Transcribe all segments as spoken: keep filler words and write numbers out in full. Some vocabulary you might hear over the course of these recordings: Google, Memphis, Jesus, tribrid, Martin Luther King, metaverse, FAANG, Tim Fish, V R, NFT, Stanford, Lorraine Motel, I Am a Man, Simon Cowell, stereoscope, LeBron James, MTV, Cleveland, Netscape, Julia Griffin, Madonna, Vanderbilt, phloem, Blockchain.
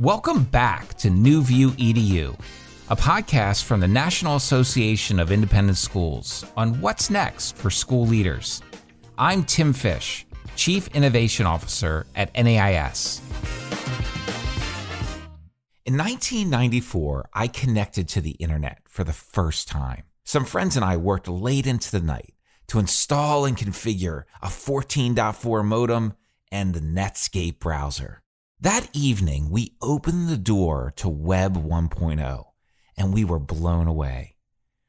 Welcome back to NewView E D U, a podcast from the National Association of Independent Schools on what's next for school leaders. I'm Tim Fish, Chief Innovation Officer at N A I S. In nineteen ninety-four, I connected to the internet for the first time. Some friends and I worked late into the night to install and configure a fourteen point four modem and the Netscape browser. That evening, we opened the door to Web one point oh, and we were blown away.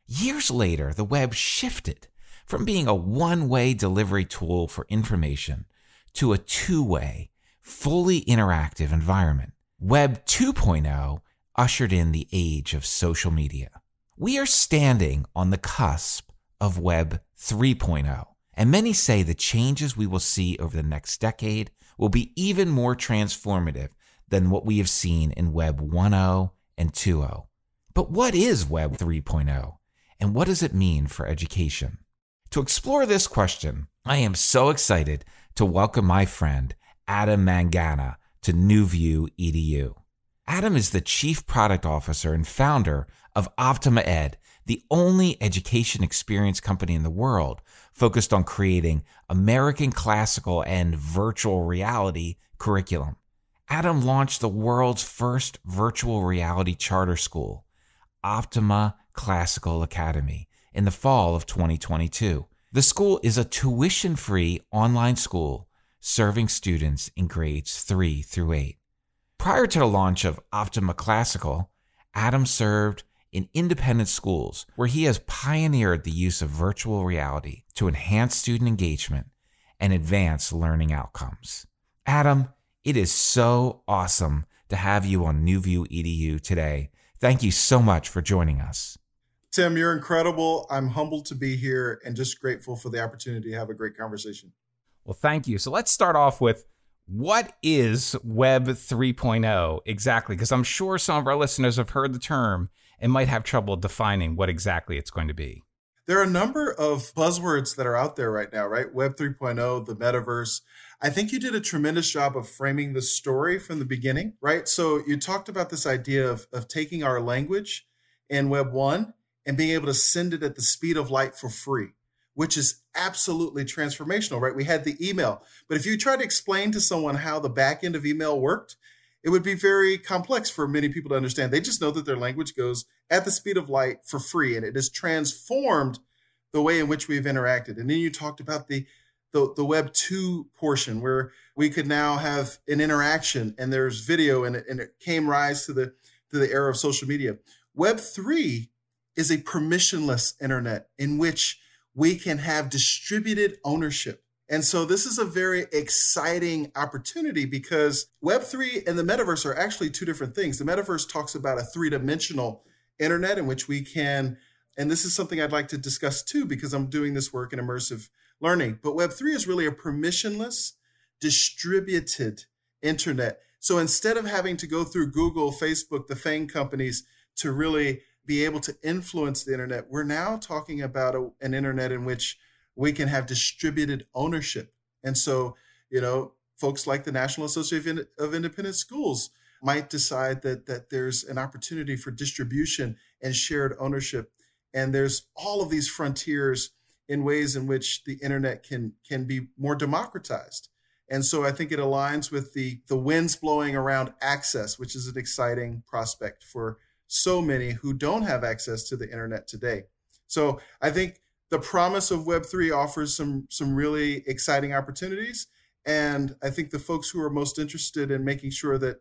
Years later, the web shifted from being a one-way delivery tool for information to a two-way, fully interactive environment. Web two point oh ushered in the age of social media. We are standing on the cusp of Web three point oh, and many say the changes we will see over the next decade will be even more transformative than what we have seen in Web one point oh and two point oh. But what is Web three point oh, and what does it mean for education? To explore this question, I am so excited to welcome my friend Adam Mangana to NewView E D U. Adam is the Chief Product Officer and founder of Optima Ed, the only education experience company in the world focused on creating American classical and virtual reality curriculum. Adam launched the world's first virtual reality charter school, Optima Classical Academy, in the fall of twenty twenty-two. The school is a tuition-free online school serving students in grades three through eight. Prior to the launch of Optima Classical, Adam served in independent schools, where he has pioneered the use of virtual reality to enhance student engagement and advance learning outcomes. Adam, it is so awesome to have you on NewView E D U today. Thank you so much for joining us. Tim, you're incredible. I'm humbled to be here and just grateful for the opportunity to have a great conversation. Well, thank you. So let's start off with, what is Web three point oh exactly? Because I'm sure some of our listeners have heard the term and might have trouble defining what exactly it's going to be. There are a number of buzzwords that are out there right now, right? Web three point oh, the metaverse. I think you did a tremendous job of framing the story from the beginning, right? So you talked about this idea of, of taking our language in Web one and being able to send it at the speed of light for free, which is absolutely transformational, right? We had the email, but if you try to explain to someone how the back end of email worked, it would be very complex for many people to understand. They just know that their language goes at the speed of light for free, and it has transformed the way in which we've interacted. And then you talked about the, the, the Web two portion, where we could now have an interaction, and there's video, and it, and it came rise to the, to the era of social media. Web three is a permissionless internet in which we can have distributed ownership. And so this is a very exciting opportunity because Web three and the metaverse are actually two different things. The metaverse talks about a three-dimensional internet in which we can, and this is something I'd like to discuss too because I'm doing this work in immersive learning, but Web three is really a permissionless, distributed internet. So instead of having to go through Google, Facebook, the FAANG companies to really be able to influence the internet, we're now talking about a, an internet in which we can have distributed ownership. And so, you know, folks like the National Association of Independent Schools might decide that that there's an opportunity for distribution and shared ownership. And there's all of these frontiers in ways in which the internet can can be more democratized. And so I think it aligns with the the winds blowing around access, which is an exciting prospect for so many who don't have access to the internet today. So I think the promise of Web three offers some, some really exciting opportunities. And I think the folks who are most interested in making sure that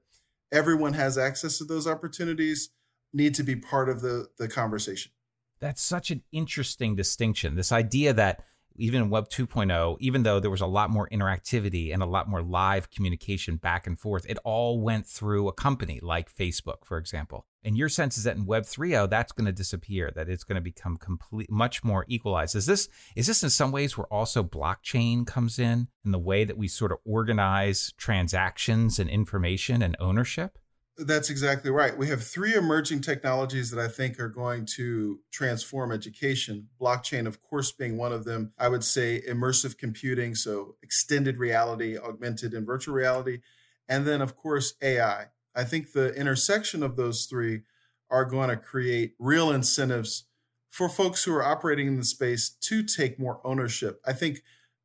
everyone has access to those opportunities need to be part of the, the conversation. That's such an interesting distinction. This idea that even in Web two point oh, even though there was a lot more interactivity and a lot more live communication back and forth, it all went through a company like Facebook, for example. And your sense is that in Web three point oh, that's going to disappear, that it's going to become complete, much more equalized. Is this, is this in some ways where also blockchain comes in, in the way that we sort of organize transactions and information and ownership? That's exactly right. We have three emerging technologies that I think are going to transform education. Blockchain, of course, being one of them. I would say immersive computing, so extended reality, augmented and virtual reality. And then, of course, A I. I think the intersection of those three are going to create real incentives for folks who are operating in the space to take more ownership. I think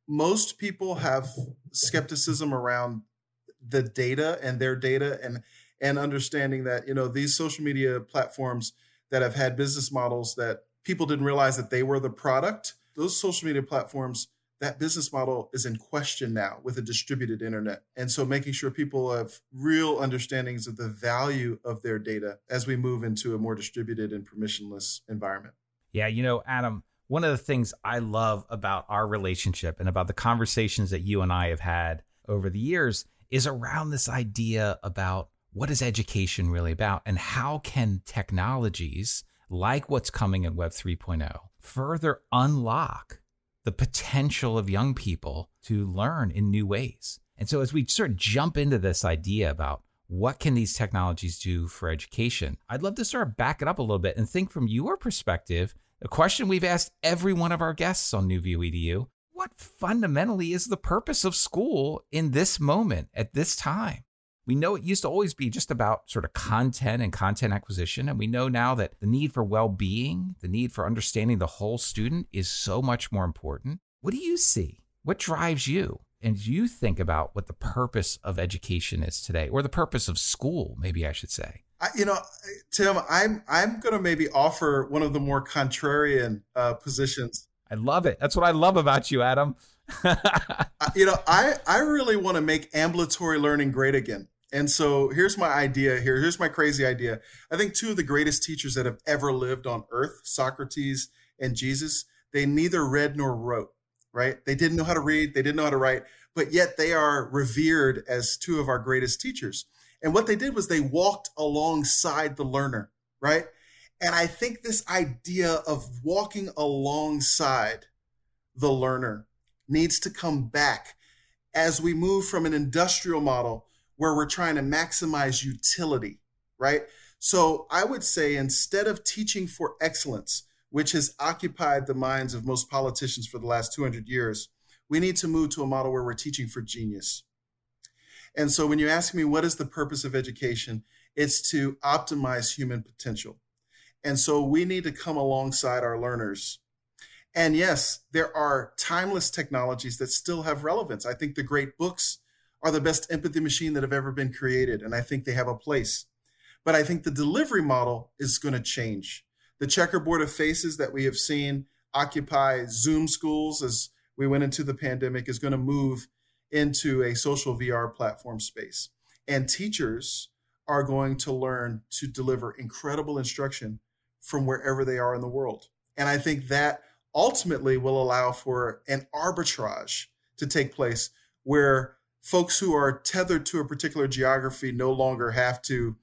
most people have skepticism around the data and their data and and understanding that, you know, these social media platforms that have had business models that people didn't realize that they were the product, those social media platforms, that business model is in question now with a distributed internet. And so making sure people have real understandings of the value of their data as we move into a more distributed and permissionless environment. Yeah, you know, Adam, one of the things I love about our relationship and about the conversations that you and I have had over the years is around this idea about what is education really about and how can technologies like what's coming in Web 3.0 further unlock the potential of young people to learn in new ways. And so as we sort of jump into this idea about what can these technologies do for education, I'd love to sort of back it up a little bit and think from your perspective, a question we've asked every one of our guests on NewView E D U, what fundamentally is the purpose of school in this moment, at this time? We know it used to always be just about sort of content and content acquisition. And we know now that the need for well-being, the need for understanding the whole student is so much more important. What do you see? What drives you? And you think about what the purpose of education is today, or the purpose of school, maybe I should say. I, you know, Tim, I'm I'm going to maybe offer one of the more contrarian uh, positions. I love it. That's what I love about you, Adam. you know, I, I really want to make ambulatory learning great again. And so here's my idea here. Here's my crazy idea. I think two of the greatest teachers that have ever lived on earth, Socrates and Jesus, they neither read nor wrote, right? They didn't know how to read. They didn't know how to write, but yet they are revered as two of our greatest teachers. And what they did was they walked alongside the learner, right? And I think this idea of walking alongside the learner needs to come back as we move from an industrial model where we're trying to maximize utility, right? So I would say instead of teaching for excellence, which has occupied the minds of most politicians for the last two hundred years, we need to move to a model where we're teaching for genius. And so when you ask me, what is the purpose of education? It's to optimize human potential. And so we need to come alongside our learners. And yes, there are timeless technologies that still have relevance. I think the great books are the best empathy machine that have ever been created, and I think they have a place. But I think the delivery model is going to change. The checkerboard of faces that we have seen occupy Zoom schools as we went into the pandemic is going to move into a social V R platform space. And teachers are going to learn to deliver incredible instruction from wherever they are in the world. And I think that ultimately will allow for an arbitrage to take place where folks who are tethered to a particular geography no longer have to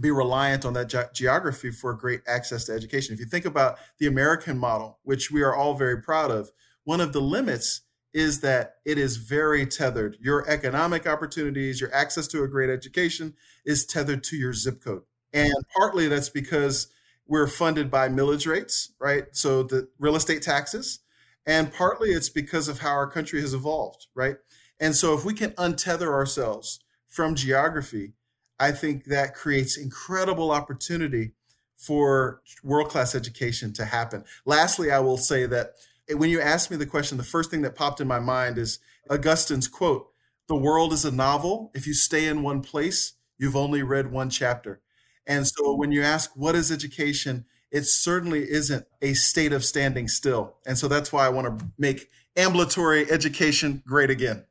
be reliant on that ge- geography for great access to education. If you think about the American model, which we are all very proud of, one of the limits is that it is very tethered. Your economic opportunities, your access to a great education is tethered to your zip code. And partly that's because we're funded by millage rates, right? So the real estate taxes. And partly it's because of how our country has evolved, right? And so if we can untether ourselves from geography, I think that creates incredible opportunity for world-class education to happen. Lastly, I will say that when you asked me the question, the first thing that popped in my mind is Augustine's quote, "The world is a novel. If you stay in one place, you've only read one chapter." And so when you ask, what is education? It certainly isn't a state of standing still. And so that's why I want to make ambulatory education great again.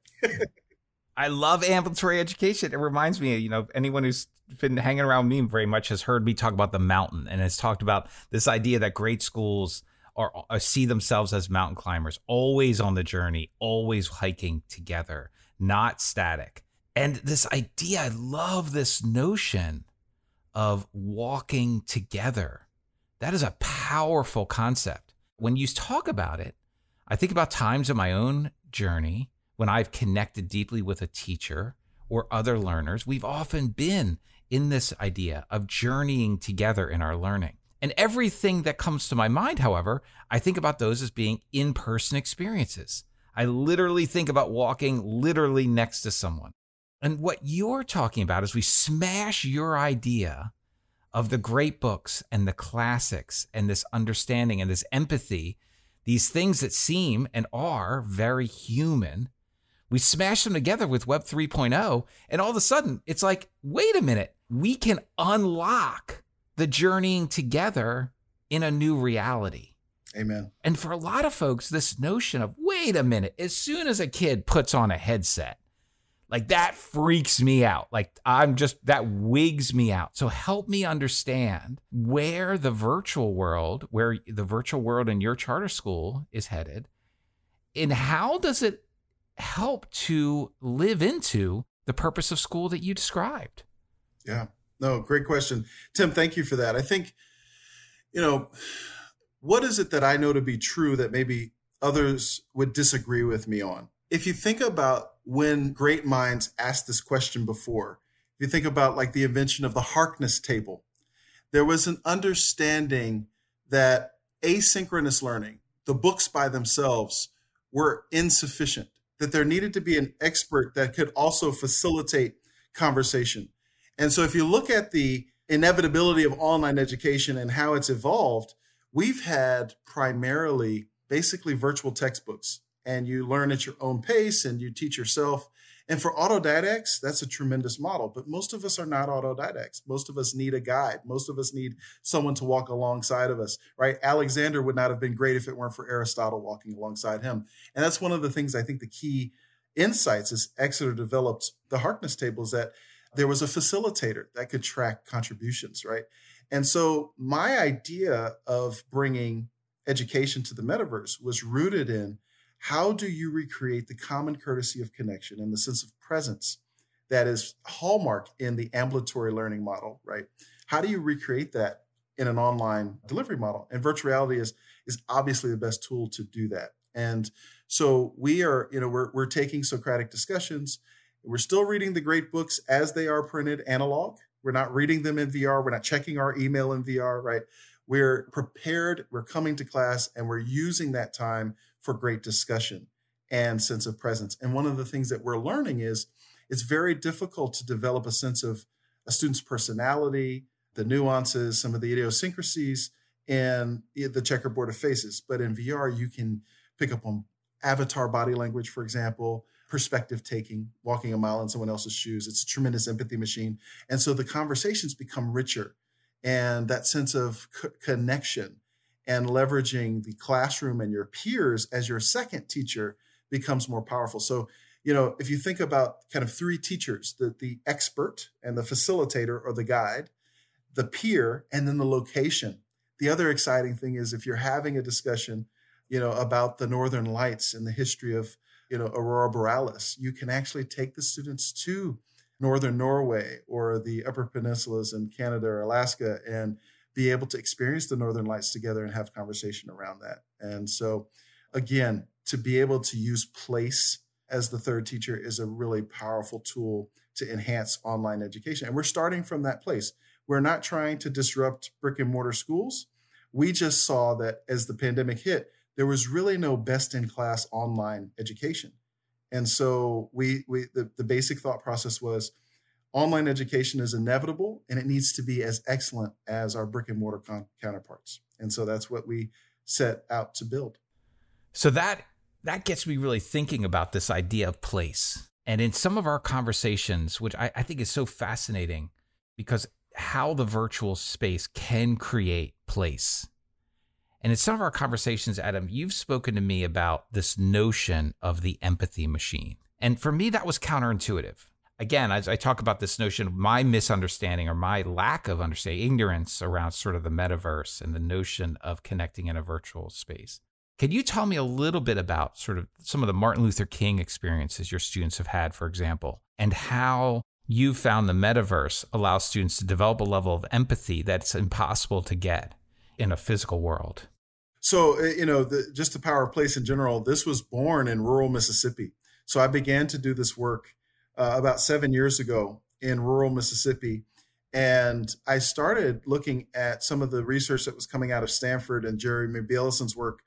I love ambulatory education. It reminds me, you know, anyone who's been hanging around me very much has heard me talk about the mountain and has talked about this idea that great schools are, are see themselves as mountain climbers, always on the journey, always hiking together, not static. And this idea, I love this notion of walking together. That is a powerful concept. When you talk about it, I think about times in my own journey when I've connected deeply with a teacher or other learners. We've often been in this idea of journeying together in our learning. And everything that comes to my mind, however, I think about those as being in-person experiences. I literally think about walking literally next to someone. And what you're talking about is we smash your idea of the great books and the classics and this understanding and this empathy, these things that seem and are very human. We smash them together with Web 3.0, and all of a sudden, it's like, wait a minute, we can unlock the journeying together in a new reality. Amen. And for a lot of folks, this notion of, wait a minute, as soon as a kid puts on a headset, like that freaks me out. Like I'm just, that wigs me out. So help me understand where the virtual world, where the virtual world in your charter school is headed, and how does it help to live into the purpose of school that you described? Yeah, no, great question. Tim, thank you for that. I think, you know, what is it that I know to be true that maybe others would disagree with me on? If you think about when great minds asked this question before, if you think about like the invention of the Harkness table, there was an understanding that asynchronous learning, the books by themselves, were insufficient, that there needed to be an expert that could also facilitate conversation. And so if you look at the inevitability of online education and how it's evolved, we've had primarily basically virtual textbooks, and you learn at your own pace and you teach yourself. And for autodidacts, that's a tremendous model, but most of us are not autodidacts. Most of us need a guide. Most of us need someone to walk alongside of us, right? Alexander would not have been great if it weren't for Aristotle walking alongside him. And that's one of the things I think the key insights as Exeter developed the Harkness table is that there was a facilitator that could track contributions, right? And so my idea of bringing education to the metaverse was rooted in how do you recreate the common courtesy of connection and the sense of presence that is hallmark in the ambulatory learning model, right? How do you recreate that in an online delivery model? And virtual reality is, is obviously the best tool to do that. And so we are, you know, we're, we're taking Socratic discussions. We're still reading the great books as they are printed analog. We're not reading them in V R. We're not checking our email in V R, right? We're prepared. We're coming to class, and we're using that time for great discussion and sense of presence. And one of the things that we're learning is it's very difficult to develop a sense of a student's personality, the nuances, some of the idiosyncrasies, and the checkerboard of faces. But in V R, you can pick up on avatar body language, for example, perspective taking, walking a mile in someone else's shoes. It's a tremendous empathy machine. And so the conversations become richer, and that sense of co- connection and leveraging the classroom and your peers as your second teacher becomes more powerful. So, you know, if you think about kind of three teachers, the, the expert and the facilitator or the guide, the peer, and then the location. The other exciting thing is if you're having a discussion, you know, about the Northern Lights and the history of you know, Aurora Borealis, you can actually take the students to Northern Norway or the Upper Peninsulas in Canada or Alaska and be able to experience the Northern Lights together and have conversation around that. And so, again, to be able to use place as the third teacher is a really powerful tool to enhance online education. And we're starting from that place. We're not trying to disrupt brick and mortar schools. We just saw that as the pandemic hit, there was really no best-in-class online education. And so we, we the, the basic thought process was online education is inevitable, and it needs to be as excellent as our brick-and-mortar con- counterparts. And so that's what we set out to build. So that that gets me really thinking about this idea of place. And in some of our conversations, which I, I think is so fascinating, because how the virtual space can create place. And in some of our conversations, Adam, you've spoken to me about this notion of the empathy machine. And for me, that was counterintuitive. Again, as I talk about this notion of my misunderstanding or my lack of understanding, ignorance around sort of the metaverse and the notion of connecting in a virtual space. Can you tell me a little bit about sort of some of the Martin Luther King experiences your students have had, for example, and how you found the metaverse allows students to develop a level of empathy that's impossible to get in a physical world? So, you know, the, just the power of place in general, this was born in rural Mississippi. So I began to do this work uh, about seven years ago in rural Mississippi. And I started looking at some of the research that was coming out of Stanford and Jeremy Bielison's work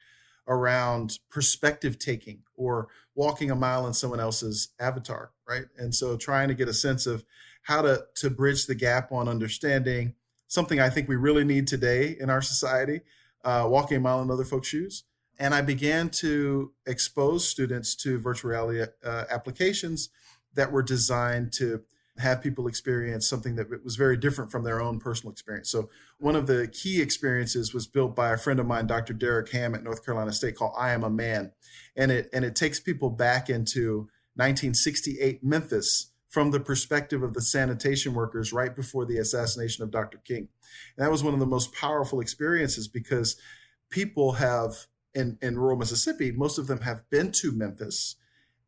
around perspective taking or walking a mile in someone else's avatar, right? And so trying to get a sense of how to, to bridge the gap on understanding, something I think we really need today in our society, uh, walking a mile in other folks' shoes. And I began to expose students to virtual reality uh, applications that were designed to have people experience something that was very different from their own personal experience. So one of the key experiences was built by a friend of mine, Doctor Derek Hamm at North Carolina State, called I Am a Man. And it, and it takes people back into nineteen sixty-eight Memphis from the perspective of the sanitation workers right before the assassination of Doctor King. And that was one of the most powerful experiences because people have, in, in rural Mississippi, most of them have been to Memphis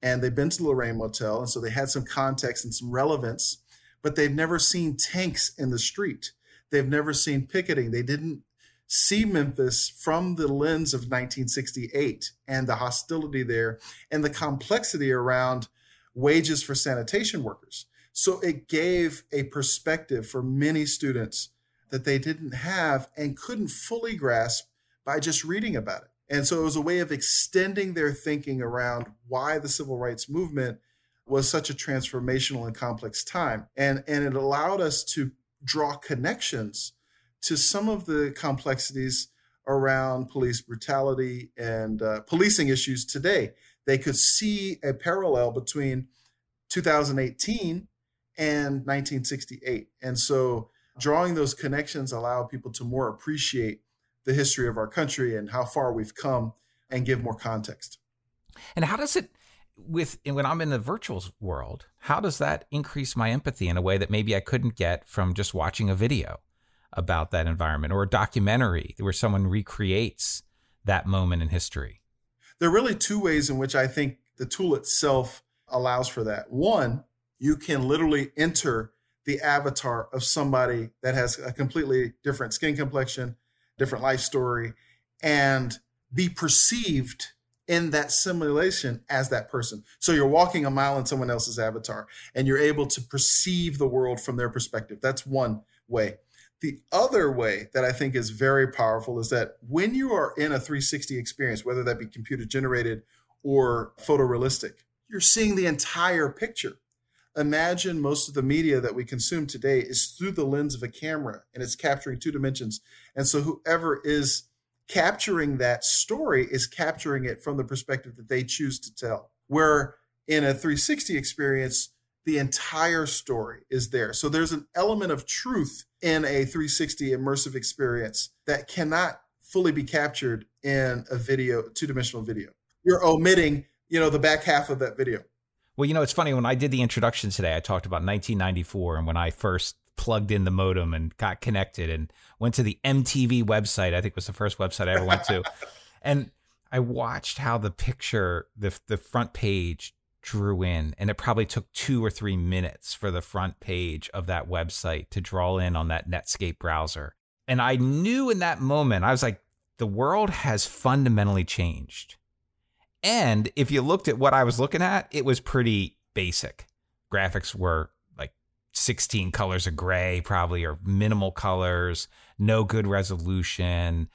and they've been to the Lorraine Motel, and so they had some context and some relevance, but they've never seen tanks in the street. They've never seen picketing. They didn't see Memphis from the lens of nineteen sixty-eight and the hostility there and the complexity around wages for sanitation workers. So it gave a perspective for many students that they didn't have and couldn't fully grasp by just reading about it. And so it was a way of extending their thinking around why the civil rights movement was such a transformational and complex time. And, and it allowed us to draw connections to some of the complexities around police brutality and uh, policing issues today. They could see a parallel between two thousand eighteen and nineteen sixty-eight. And so drawing those connections allowed people to more appreciate the history of our country and how far we've come and give more context. And how does it, with when I'm in the virtual world, how does that increase my empathy in a way that maybe I couldn't get from just watching a video about that environment or a documentary where someone recreates that moment in history? There are really two ways in which I think the tool itself allows for that. One, you can literally enter the avatar of somebody that has a completely different skin complexion, different life story, and be perceived in that simulation as that person. So you're walking a mile in someone else's avatar and you're able to perceive the world from their perspective. That's one way. The other way that I think is very powerful is that when you are in a three sixty experience, whether that be computer generated or photorealistic, you're seeing the entire picture. Imagine most of the media that we consume today is through the lens of a camera and it's capturing two dimensions. And so whoever is capturing that story is capturing it from the perspective that they choose to tell. Where in a three sixty experience, the entire story is there. So there's an element of truth in a three sixty immersive experience that cannot fully be captured in a video, two-dimensional video. You're omitting, you know, the back half of that video. Well, you know, it's funny, when I did the introduction today, I talked about nineteen ninety-four and when I first plugged in the modem and got connected and went to the M T V website. I think was the first website I ever went to. And I watched how the picture, the the front page drew in, and it probably took two or three minutes for the front page of that website to draw in on that Netscape browser. And I knew in that moment, I was like, the world has fundamentally changed. And if you looked at what I was looking at, it was pretty basic. Graphics were like sixteen colors of gray, probably, or minimal colors, no good resolution,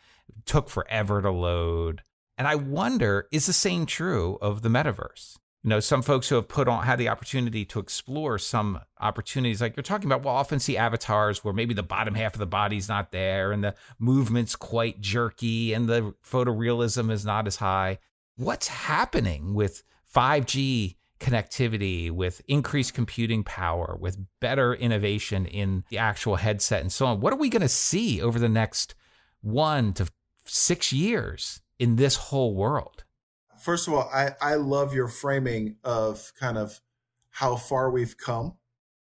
took forever to load. And I wonder, is the same true of the metaverse? You know, some folks who have put on, had the opportunity to explore some opportunities like you're talking about, will often see avatars where maybe the bottom half of the body's not there and the movement's quite jerky and the photorealism is not as high. What's happening with five G connectivity, with increased computing power, with better innovation in the actual headset and so on? What are we going to see over the next one to six years in this whole world? First of all, I, I love your framing of kind of how far we've come.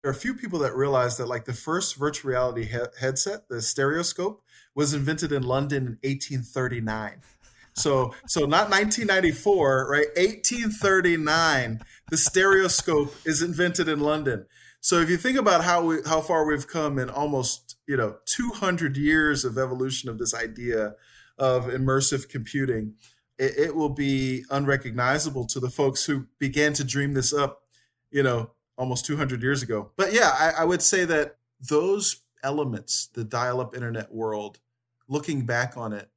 There are a few people that realize that, like, the first virtual reality he- headset, the stereoscope, was invented in London in eighteen thirty-nine. So, so not nineteen ninety-four, right? eighteen thirty-nine, the stereoscope is invented in London. So if you think about how we, how far we've come in almost, you know, two hundred years of evolution of this idea of immersive computing, it, it will be unrecognizable to the folks who began to dream this up, you know, almost two hundred years ago. But yeah, I, I would say that those elements, the dial-up internet world, looking back on it,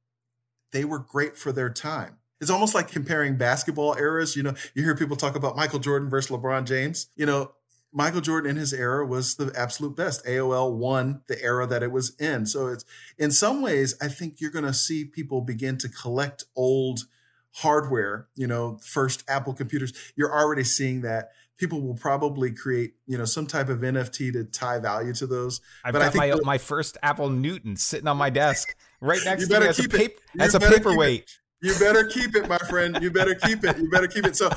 they were great for their time. It's almost like comparing basketball eras. You know, you hear people talk about Michael Jordan versus LeBron James. You know, Michael Jordan in his era was the absolute best. A O L won the era that it was in. So it's, in some ways, I think you're going to see people begin to collect old hardware, you know, first Apple computers. You're already seeing that. People will probably create, you know, some type of N F T to tie value to those. I've but got I think my, the, my first Apple Newton sitting on my desk right next to me as a, paper, as a paperweight. You better keep it, my friend. You better keep it. You better keep it. So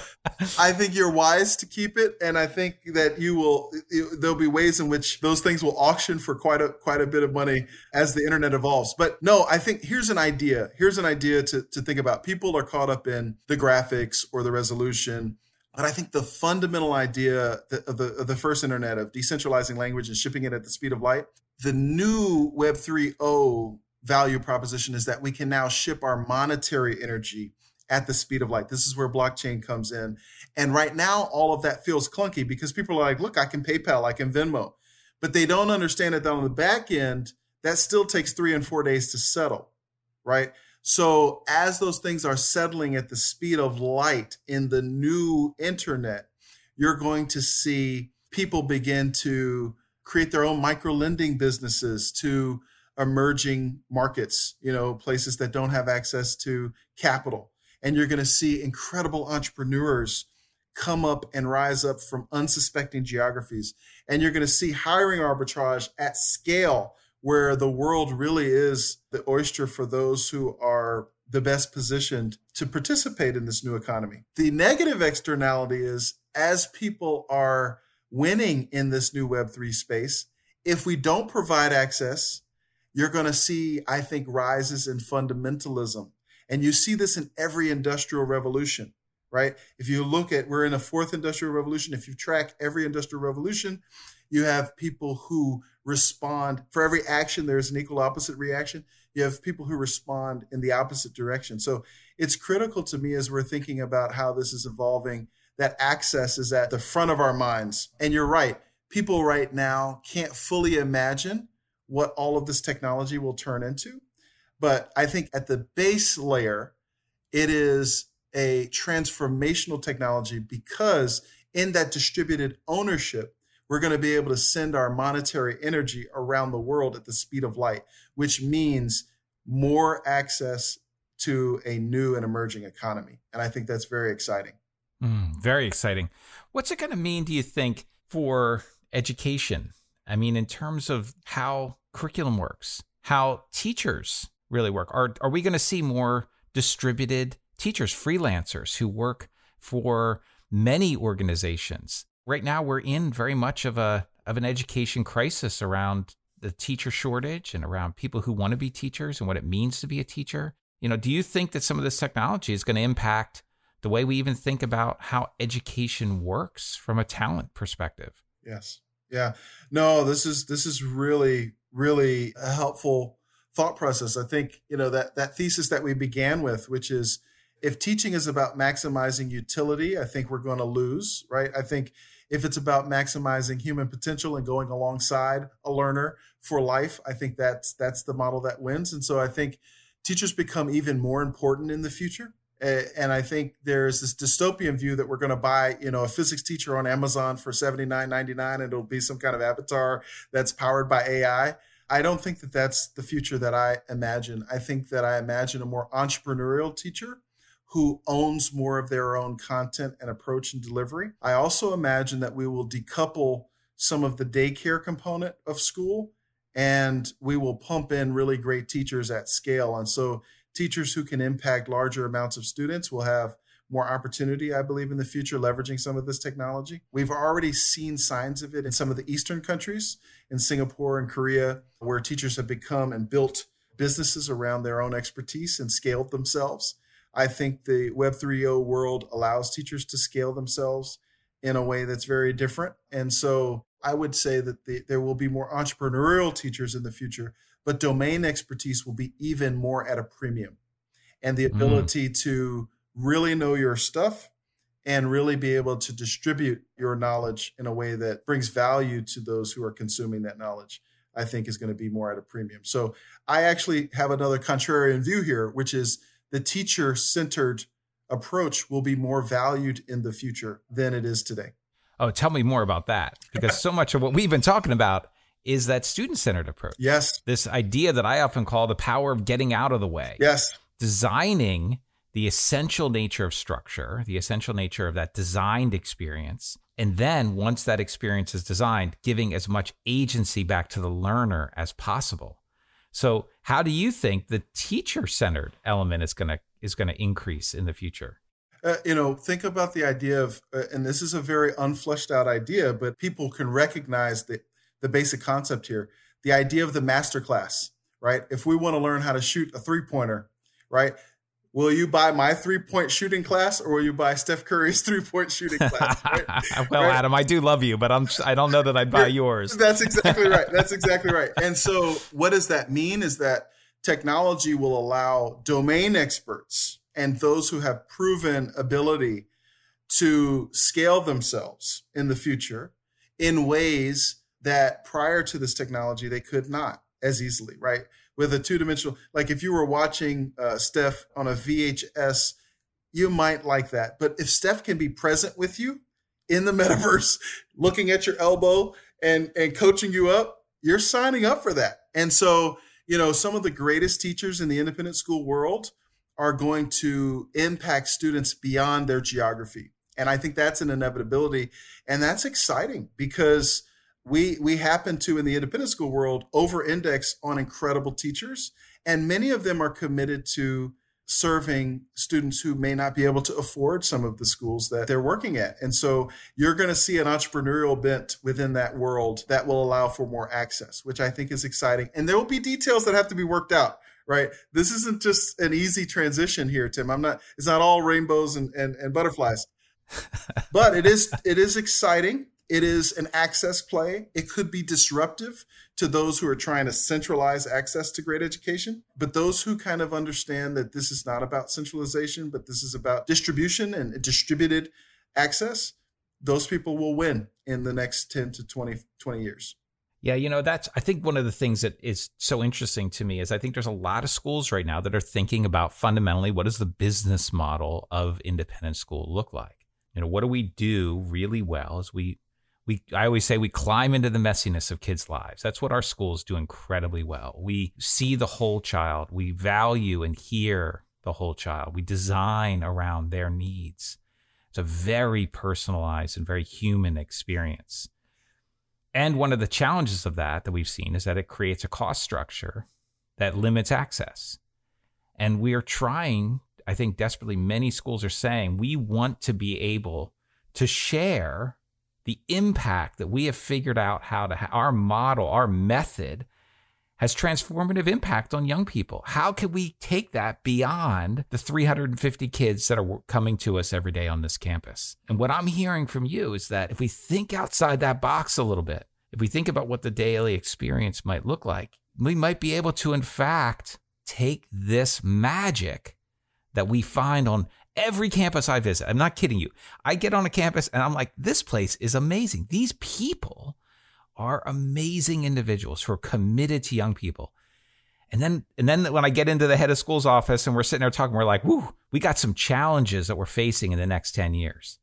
I think you're wise to keep it. And I think that you will, it, there'll be ways in which those things will auction for quite a, quite a bit of money as the internet evolves. But no, I think here's an idea. Here's an idea to, to think about. People are caught up in the graphics or the resolution. But I think the fundamental idea of the, of the first internet, of decentralizing language and shipping it at the speed of light, the new Web three point oh value proposition is that we can now ship our monetary energy at the speed of light. This is where blockchain comes in. And right now, all of that feels clunky because people are like, look, I can PayPal, I can Venmo. But they don't understand that on the back end, that still takes three and four days to settle, right? So as those things are settling at the speed of light in the new internet, you're going to see people begin to create their own micro-lending businesses to emerging markets, you know, places that don't have access to capital. And you're going to see incredible entrepreneurs come up and rise up from unsuspecting geographies. And you're going to see hiring arbitrage at scale, where the world really is the oyster for those who are the best positioned to participate in this new economy. The negative externality is, as people are winning in this new Web three space, if we don't provide access, you're going to see, I think, rises in fundamentalism. And you see this in every industrial revolution, right? If you look at, we're in a fourth industrial revolution. If you track every industrial revolution, you have people who respond. For every action, there's an equal opposite reaction. You have people who respond in the opposite direction. So it's critical to me, as we're thinking about how this is evolving, that access is at the front of our minds. And you're right. People right now can't fully imagine what all of this technology will turn into. But I think at the base layer, it is a transformational technology, because in that distributed ownership, we're going to be able to send our monetary energy around the world at the speed of light, which means more access to a new and emerging economy. And I think that's very exciting. Mm, very exciting. What's it going to mean, do you think, for education? I mean, in terms of how curriculum works, how teachers really work. Are, are we going to see more distributed teachers, freelancers who work for many organizations? Right now, we're in very much of a of an education crisis around the teacher shortage and around people who want to be teachers and what it means to be a teacher. You know, do you think that some of this technology is going to impact the way we even think about how education works from a talent perspective? Yes. Yeah. No, this is this is really, really a helpful thought process. I think, you know, that that thesis that we began with, which is, if teaching is about maximizing utility, I think we're going to lose, right? I think if it's about maximizing human potential and going alongside a learner for life, I think that's that's the model that wins. And so I think teachers become even more important in the future. And I think there's this dystopian view that we're going to buy, you know, a physics teacher on Amazon for seventy-nine ninety-nine, and it'll be some kind of avatar that's powered by A I. I don't think that that's the future that I imagine. I think that I imagine a more entrepreneurial teacher who owns more of their own content and approach and delivery. I also imagine that we will decouple some of the daycare component of school, and we will pump in really great teachers at scale. And so teachers who can impact larger amounts of students will have more opportunity, I believe, in the future, leveraging some of this technology. We've already seen signs of it in some of the Eastern countries, in Singapore and Korea, where teachers have become and built businesses around their own expertise and scaled themselves. I think the Web three point oh world allows teachers to scale themselves in a way that's very different. And so I would say that the, there will be more entrepreneurial teachers in the future, but domain expertise will be even more at a premium. And the ability mm. to really know your stuff and really be able to distribute your knowledge in a way that brings value to those who are consuming that knowledge, I think, is going to be more at a premium. So I actually have another contrarian view here, which is the teacher-centered approach will be more valued in the future than it is today. Oh, tell me more about that, because so much of what we've been talking about is that student-centered approach. Yes. This idea that I often call the power of getting out of the way. Yes. Designing the essential nature of structure, the essential nature of that designed experience. And then once that experience is designed, giving as much agency back to the learner as possible. So how do you think the teacher-centered element is going to is going to increase in the future? Uh, you know, think about the idea of, uh, and this is a very unfleshed out idea, but people can recognize the, the basic concept here, the idea of the masterclass, right? If we want to learn how to shoot a three-pointer, right? Will you buy my three-point shooting class, or will you buy Steph Curry's three-point shooting class? Right? Well, right? Adam, I do love you, but I'm I don't know that I'd buy yours. That's exactly right. That's exactly right. And so, what does that mean? Is that technology will allow domain experts and those who have proven ability to scale themselves in the future in ways that prior to this technology they could not as easily, right? With a two-dimensional, like if you were watching uh, Steph on a V H S, you might like that. But if Steph can be present with you in the metaverse, looking at your elbow and, and coaching you up, you're signing up for that. And so, you know, some of the greatest teachers in the independent school world are going to impact students beyond their geography. And I think that's an inevitability. And that's exciting because We we happen to, in the independent school world, over-index on incredible teachers, and many of them are committed to serving students who may not be able to afford some of the schools that they're working at. And so you're going to see an entrepreneurial bent within that world that will allow for more access, which I think is exciting. And there will be details that have to be worked out, right? This isn't just an easy transition here, Tim. I'm not. It's not all rainbows and, and, and butterflies, but it is it is exciting. It is an access play. It could be disruptive to those who are trying to centralize access to great education. But those who kind of understand that this is not about centralization, but this is about distribution and distributed access, those people will win in the next ten to twenty years. Yeah, you know, that's, I think one of the things that is so interesting to me is I think there's a lot of schools right now that are thinking about fundamentally, what does the business model of independent school look like? You know, what do we do really well as we We, I always say we climb into the messiness of kids' lives. That's what our schools do incredibly well. We see the whole child. We value and hear the whole child. We design around their needs. It's a very personalized and very human experience. And one of the challenges of that that we've seen is that it creates a cost structure that limits access. And we are trying, I think desperately, many schools are saying, we want to be able to share the impact that we have figured out how to, ha- our model, our method has transformative impact on young people. How can we take that beyond the three hundred fifty kids that are coming to us every day on this campus? And what I'm hearing from you is that if we think outside that box a little bit, if we think about what the daily experience might look like, we might be able to, in fact, take this magic that we find on every campus I visit. I'm not kidding you. I get on a campus and I'm like, this place is amazing. These people are amazing individuals who are committed to young people. And then and then when I get into the head of school's office and we're sitting there talking, we're like, whoo, we got some challenges that we're facing in the next ten years.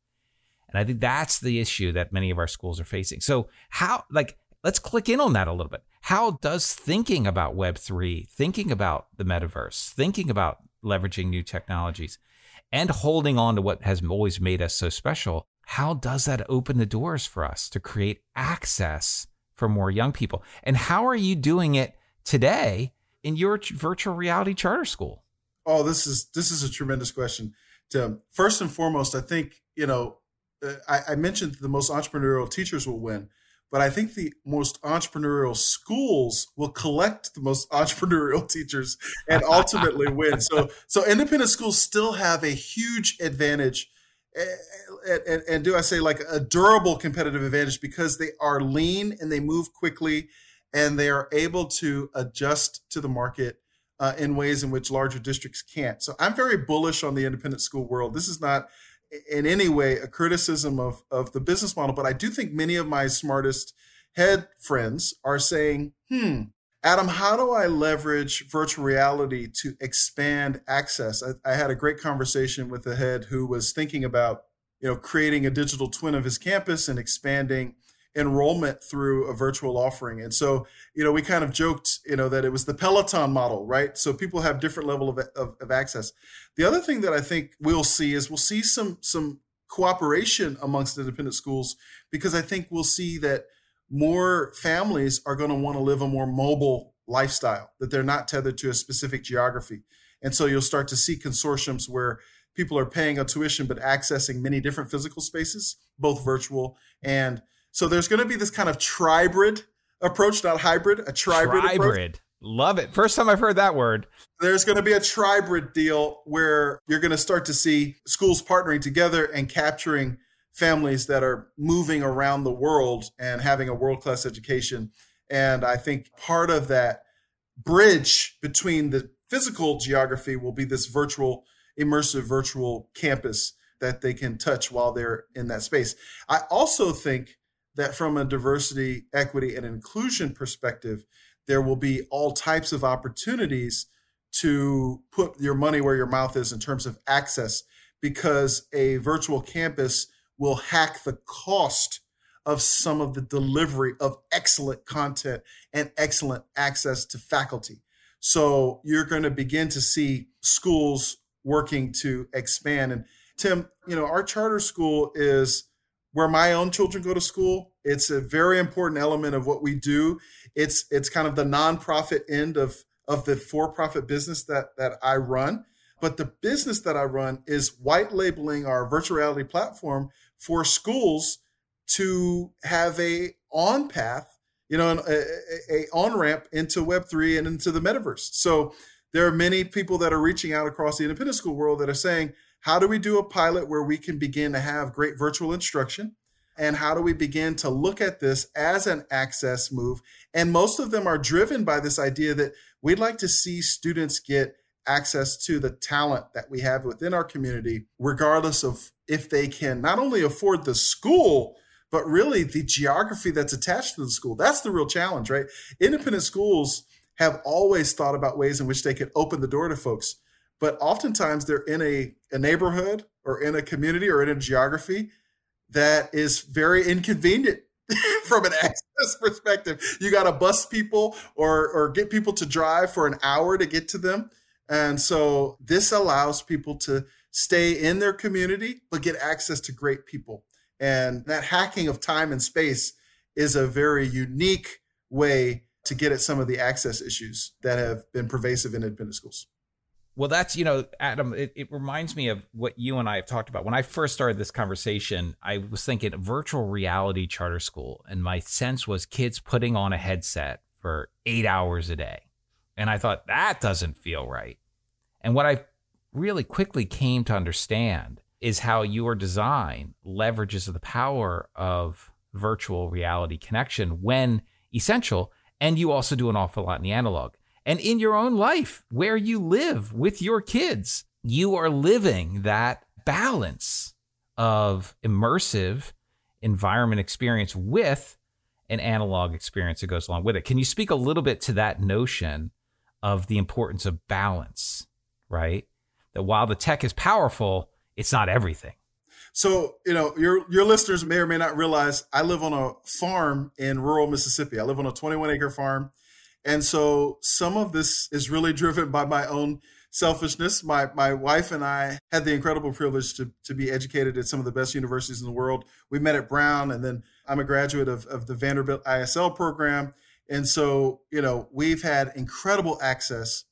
And I think that's the issue that many of our schools are facing. So how, like, let's click in on that a little bit. How does thinking about Web three, thinking about the metaverse, thinking about leveraging new technologies, and holding on to what has always made us so special, how does that open the doors for us to create access for more young people? And how are you doing it today in your virtual reality charter school? Oh, this is this is a tremendous question, Tim. First and foremost, I think, you know, I, I mentioned the most entrepreneurial teachers will win, but I think the most entrepreneurial schools will collect the most entrepreneurial teachers and ultimately win. So, so independent schools still have a huge advantage, and, and, and do I say like a durable competitive advantage, because they are lean and they move quickly and they are able to adjust to the market uh, in ways in which larger districts can't. So I'm very bullish on the independent school world. This is not in any way a criticism of, of the business model, but I do think many of my smartest head friends are saying, hmm, Adam, how do I leverage virtual reality to expand access? I, I had a great conversation with a head who was thinking about, you know, creating a digital twin of his campus and expanding enrollment through a virtual offering. And so, you know, we kind of joked, you know, that it was the Peloton model, right? So people have different level of, of, of access. The other thing that I think we'll see is we'll see some some cooperation amongst independent schools, because I think we'll see that more families are going to want to live a more mobile lifestyle, that they're not tethered to a specific geography. And so you'll start to see consortiums where people are paying a tuition, but accessing many different physical spaces, both virtual. And so there's going to be this kind of tribrid approach, not hybrid, a tribrid approach. Tribrid. Love it. First time I've heard that word. There's going to be a tribrid deal where you're going to start to see schools partnering together and capturing families that are moving around the world and having a world-class education. And I think part of that bridge between the physical geography will be this virtual, immersive virtual campus that they can touch while they're in that space. I also think that from a diversity, equity, and inclusion perspective, there will be all types of opportunities to put your money where your mouth is in terms of access, because a virtual campus will hack the cost of some of the delivery of excellent content and excellent access to faculty. So you're going to begin to see schools working to expand. And Tim, you know, our charter school is where my own children go to school. It's a very important element of what we do. It's it's kind of the nonprofit end of, of the for-profit business that, that I run. But the business that I run is white labeling our virtual reality platform for schools to have a on path, you know, a, a on ramp into Web three and into the metaverse. So there are many people that are reaching out across the independent school world that are saying, how do we do a pilot where we can begin to have great virtual instruction? And how do we begin to look at this as an access move? And most of them are driven by this idea that we'd like to see students get access to the talent that we have within our community, regardless of if they can not only afford the school, but really the geography that's attached to the school. That's the real challenge, right? Independent schools have always thought about ways in which they could open the door to folks, but oftentimes they're in a, a neighborhood or in a community or in a geography that is very inconvenient from an access perspective. You got to bus people or or get people to drive for an hour to get to them. And so this allows people to stay in their community, but get access to great people. And that hacking of time and space is a very unique way to get at some of the access issues that have been pervasive in independent schools. Well, that's, you know, Adam, it, it reminds me of what you and I have talked about. When I first started this conversation, I was thinking virtual reality charter school. And my sense was kids putting on a headset for eight hours a day. And I thought, that doesn't feel right. And what I really quickly came to understand is how your design leverages the power of virtual reality connection when essential. And you also do an awful lot in the analog. And in your own life, where you live with your kids, you are living that balance of immersive environment experience with an analog experience that goes along with it. Can you speak a little bit to that notion of the importance of balance, right? That while the tech is powerful, it's not everything. So, you know, your your listeners may or may not realize I live on a farm in rural Mississippi. I live on a twenty-one acre farm. And so some of this is really driven by my own selfishness. My my wife and I had the incredible privilege to, to be educated at some of the best universities in the world. We met at Brown, and then I'm a graduate of, of the Vanderbilt I S L program. And so, you know, we've had incredible access,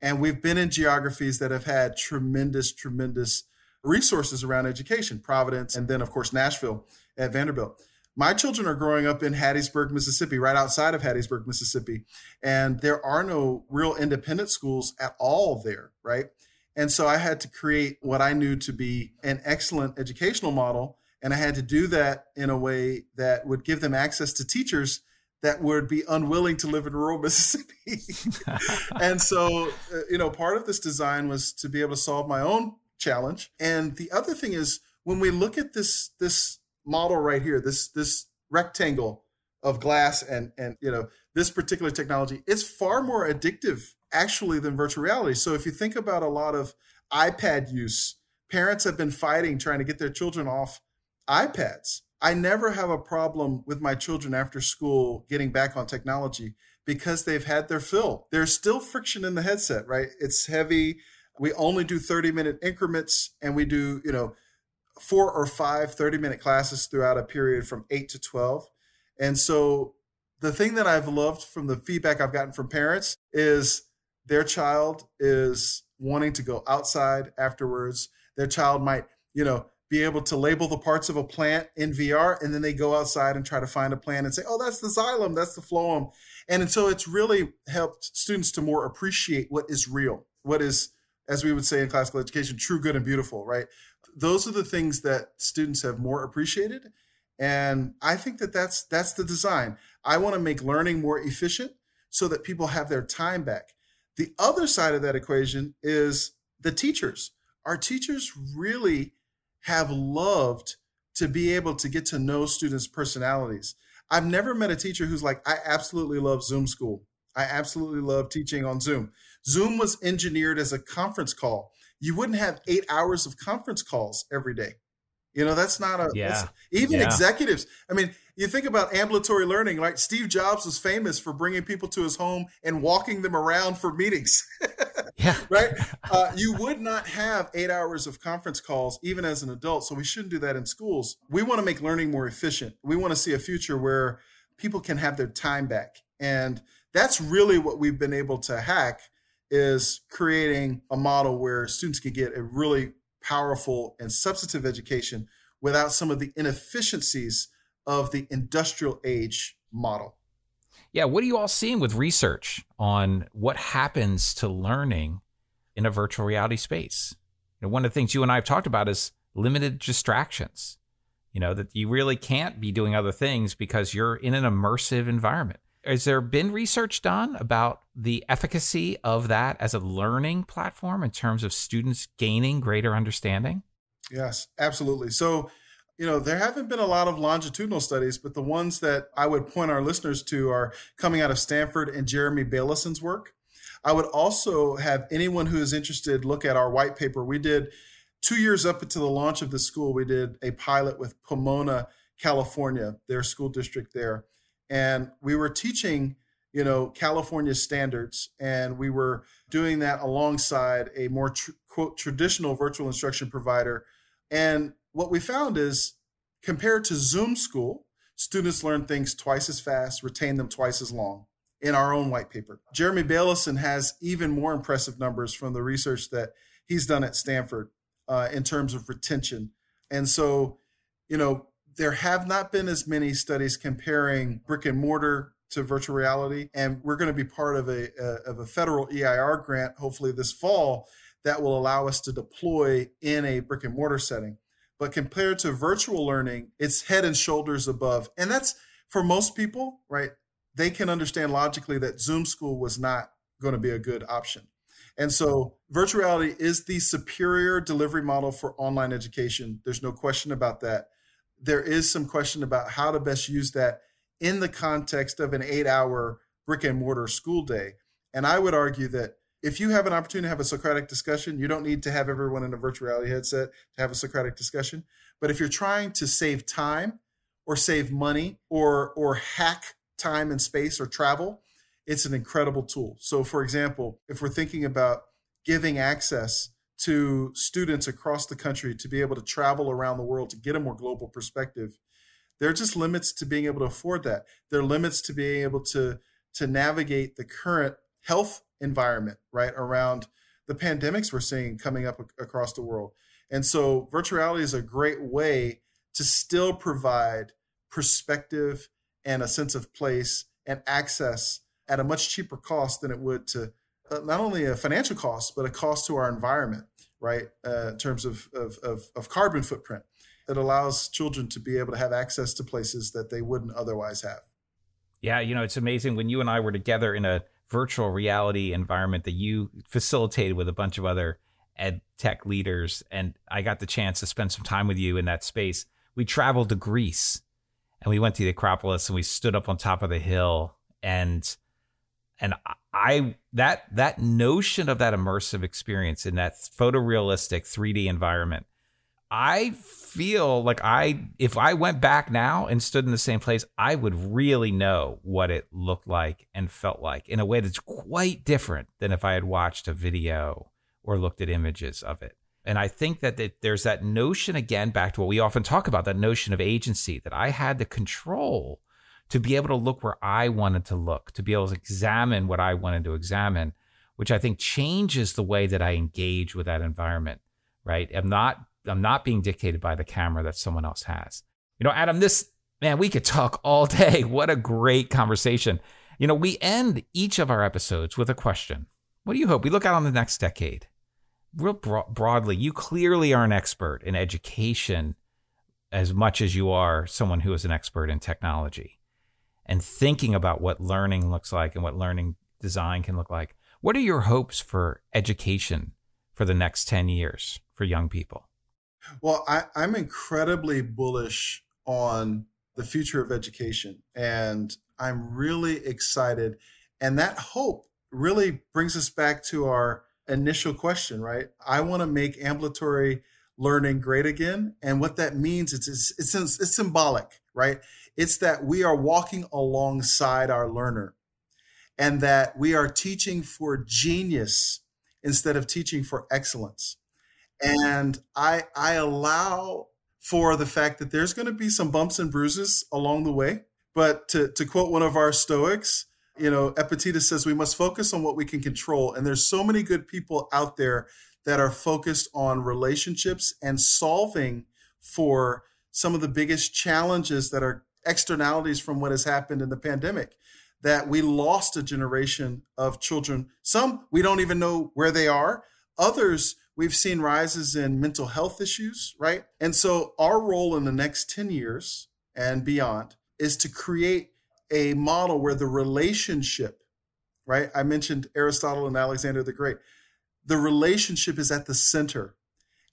and we've been in geographies that have had tremendous, tremendous resources around education, Providence, and then, of course, Nashville at Vanderbilt. My children are growing up in Hattiesburg, Mississippi, right outside of Hattiesburg, Mississippi, and there are no real independent schools at all there, right? And so I had to create what I knew to be an excellent educational model, and I had to do that in a way that would give them access to teachers that would be unwilling to live in rural Mississippi. And so, you know, part of this design was to be able to solve my own challenge. And the other thing is, when we look at this this model right here, this this rectangle of glass and, and, you know, this particular technology, it's far more addictive actually than virtual reality. So if you think about a lot of iPad use, parents have been fighting, trying to get their children off iPads. I never have a problem with my children after school getting back on technology because they've had their fill. There's still friction in the headset, right? It's heavy. We only do thirty minute increments, and we do, you know, four or five thirty minute classes throughout a period from eight to twelve. And so the thing that I've loved from the feedback I've gotten from parents is their child is wanting to go outside afterwards. Their child might, you know, be able to label the parts of a plant in V R, and then they go outside and try to find a plant and say, oh, that's the xylem, that's the phloem. And so it's really helped students to more appreciate what is real, what is, as we would say in classical education, true, good, and beautiful, right? Those are the things that students have more appreciated. And I think that that's, that's the design. I want to make learning more efficient so that people have their time back. The other side of that equation is the teachers. Our teachers really have loved to be able to get to know students' personalities. I've never met a teacher who's like, I absolutely love Zoom school. I absolutely love teaching on Zoom. Zoom was engineered as a conference call. You wouldn't have eight hours of conference calls every day. You know, that's not a, yeah. that's, even yeah. executives. I mean, you think about ambulatory learning, like Steve Jobs was famous for bringing people to his home and walking them around for meetings. Yeah. Right. Uh, you would not have eight hours of conference calls, even as an adult. So we shouldn't do that in schools. We want to make learning more efficient. We want to see a future where people can have their time back. And that's really what we've been able to hack, is creating a model where students can get a really powerful and substantive education without some of the inefficiencies of the industrial age model. Yeah. What are you all seeing with research on what happens to learning in a virtual reality space? You know, one of the things you and I have talked about is limited distractions, you know, that you really can't be doing other things because you're in an immersive environment. Has there been research done about the efficacy of that as a learning platform in terms of students gaining greater understanding? Yes, absolutely. So, you know, there haven't been a lot of longitudinal studies, but the ones that I would point our listeners to are coming out of Stanford and Jeremy Baylison's work. I would also have anyone who is interested look at our white paper. We did two years up until the launch of the school, we did a pilot with Pomona, California, their school district there. And we were teaching, you know, California standards, and we were doing that alongside a more, tr- quote, traditional virtual instruction provider. And what we found is, compared to Zoom school, students learn things twice as fast, retain them twice as long in our own white paper. Jeremy Baylison has even more impressive numbers from the research that he's done at Stanford uh, in terms of retention. And so, you know, there have not been as many studies comparing brick and mortar to virtual reality. And we're going to be part of a, a of a federal E I R grant, hopefully this fall, that will allow us to deploy in a brick and mortar setting. But compared to virtual learning, it's head and shoulders above. And that's for most people, right? They can understand logically that Zoom school was not going to be a good option. And so virtual reality is the superior delivery model for online education. There's no question about that. There is some question about how to best use that in the context of an eight-hour brick and mortar school day. And I would argue that if you have an opportunity to have a Socratic discussion, you don't need to have everyone in a virtual reality headset to have a Socratic discussion. But if you're trying to save time or save money or or hack time and space or travel, it's an incredible tool. So, for example, if we're thinking about giving access to students across the country to be able to travel around the world to get a more global perspective, there are just limits to being able to afford that. There are limits to being able to, to navigate the current health environment, right, around the pandemics we're seeing coming up ac- across the world. And so virtual reality is a great way to still provide perspective and a sense of place and access at a much cheaper cost than it would to uh, not only a financial cost, but a cost to our environment, right, uh, in terms of, of, of, of carbon footprint. It allows children to be able to have access to places that they wouldn't otherwise have. Yeah, you know, it's amazing when you and I were together in a virtual reality environment that you facilitated with a bunch of other ed tech leaders, and I got the chance to spend some time with you in that space. We traveled to Greece, and we went to the Acropolis and we stood up on top of the hill. And and I that that notion of that immersive experience in that photorealistic three D environment, I feel like I if I went back now and stood in the same place, I would really know what it looked like and felt like in a way that's quite different than if I had watched a video or looked at images of it. And I think that there's that notion, again, back to what we often talk about, that notion of agency, that I had the control to be able to look where I wanted to look, to be able to examine what I wanted to examine, which I think changes the way that I engage with that environment, right? I'm not I'm not being dictated by the camera that someone else has. You know, Adam, this, man, we could talk all day. What a great conversation. You know, we end each of our episodes with a question. What do you hope? We look out on the next decade. Real bro- broadly, you clearly are an expert in education as much as you are someone who is an expert in technology and thinking about what learning looks like and what learning design can look like. What are your hopes for education for the next ten years for young people? Well, I, I'm incredibly bullish on the future of education, and I'm really excited. And that hope really brings us back to our initial question, right? I want to make ambulatory learning great again. And what that means, it's, it's, it's, it's symbolic, right? It's that we are walking alongside our learner and that we are teaching for genius instead of teaching for excellence. And I, I allow for the fact that there's going to be some bumps and bruises along the way. But to, to quote one of our Stoics, you know, Epictetus says we must focus on what we can control. And there's so many good people out there that are focused on relationships and solving for some of the biggest challenges that are externalities from what has happened in the pandemic, that we lost a generation of children. Some we don't even know where they are. Others, we've seen rises in mental health issues, right? And so our role in the next ten years and beyond is to create a model where the relationship, right? I mentioned Aristotle and Alexander the Great. The relationship is at the center.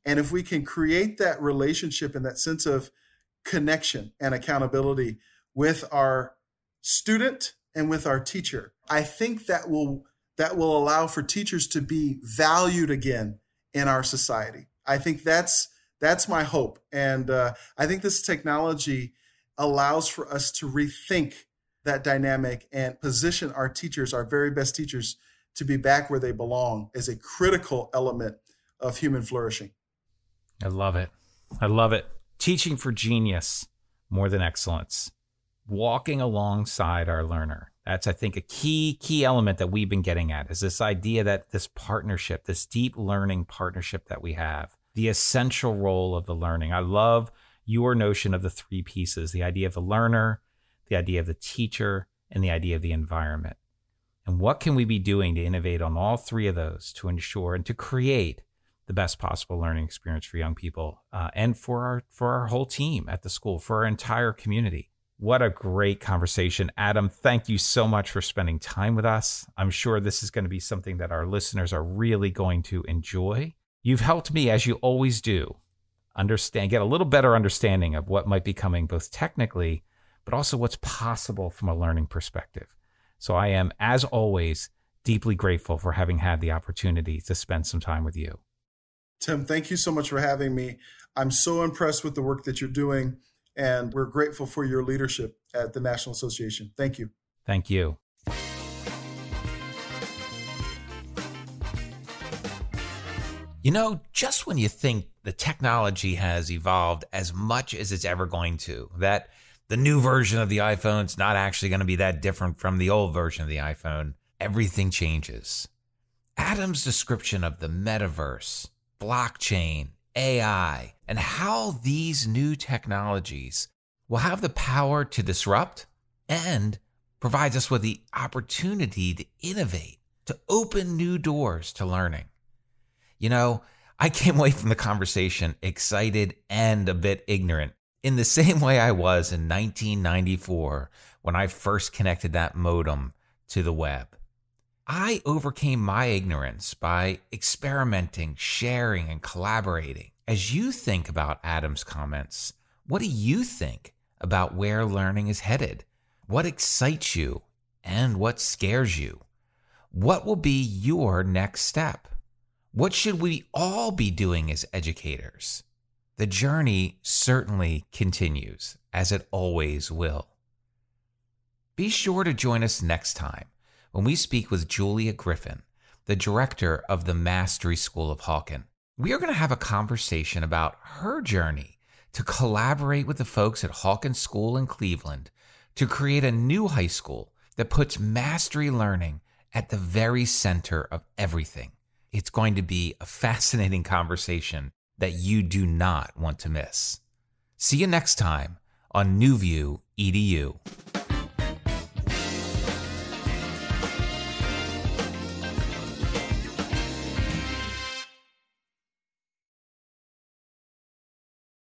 And if we can create that relationship and that sense of connection and accountability with our student and with our teacher, I think that will that will allow for teachers to be valued again in our society. I think that's that's my hope. And uh, I think this technology allows for us to rethink that dynamic and position our teachers, our very best teachers, to be back where they belong as a critical element of human flourishing. I love it. I love it. Teaching for genius more than excellence. Walking alongside our learner. That's, I think, a key, key element that we've been getting at is this idea that this partnership, this deep learning partnership that we have, the essential role of the learning. I love your notion of the three pieces, the idea of the learner, the idea of the teacher, and the idea of the environment. And what can we be doing to innovate on all three of those to ensure and to create the best possible learning experience for young people uh, and for our, for our whole team at the school, for our entire community. What a great conversation. Adam, thank you so much for spending time with us. I'm sure this is going to be something that our listeners are really going to enjoy. You've helped me, as you always do, understand, get a little better understanding of what might be coming both technically, but also what's possible from a learning perspective. So I am, as always, deeply grateful for having had the opportunity to spend some time with you. Tim, thank you so much for having me. I'm so impressed with the work that you're doing. And we're grateful for your leadership at the National Association. Thank you. Thank you. You know, just when you think the technology has evolved as much as it's ever going to, that the new version of the iPhone is not actually going to be that different from the old version of the iPhone, everything changes. Adam's description of the metaverse, blockchain, A I, and how these new technologies will have the power to disrupt and provides us with the opportunity to innovate, to open new doors to learning. You know, I came away from the conversation excited and a bit ignorant in the same way I was in nineteen ninety-four when I first connected that modem to the web. I overcame my ignorance by experimenting, sharing, and collaborating. As you think about Adam's comments, what do you think about where learning is headed, what excites you, and what scares you. What will be your next step? What should we all be doing as educators? The journey certainly continues, as it always will. Be sure to join us next time when we speak with Julia Griffin, the director of the Mastery School of Hawken. We are going to have a conversation about her journey to collaborate with the folks at Hawken School in Cleveland to create a new high school that puts mastery learning at the very center of everything. It's going to be a fascinating conversation that you do not want to miss. See you next time on NewView E D U.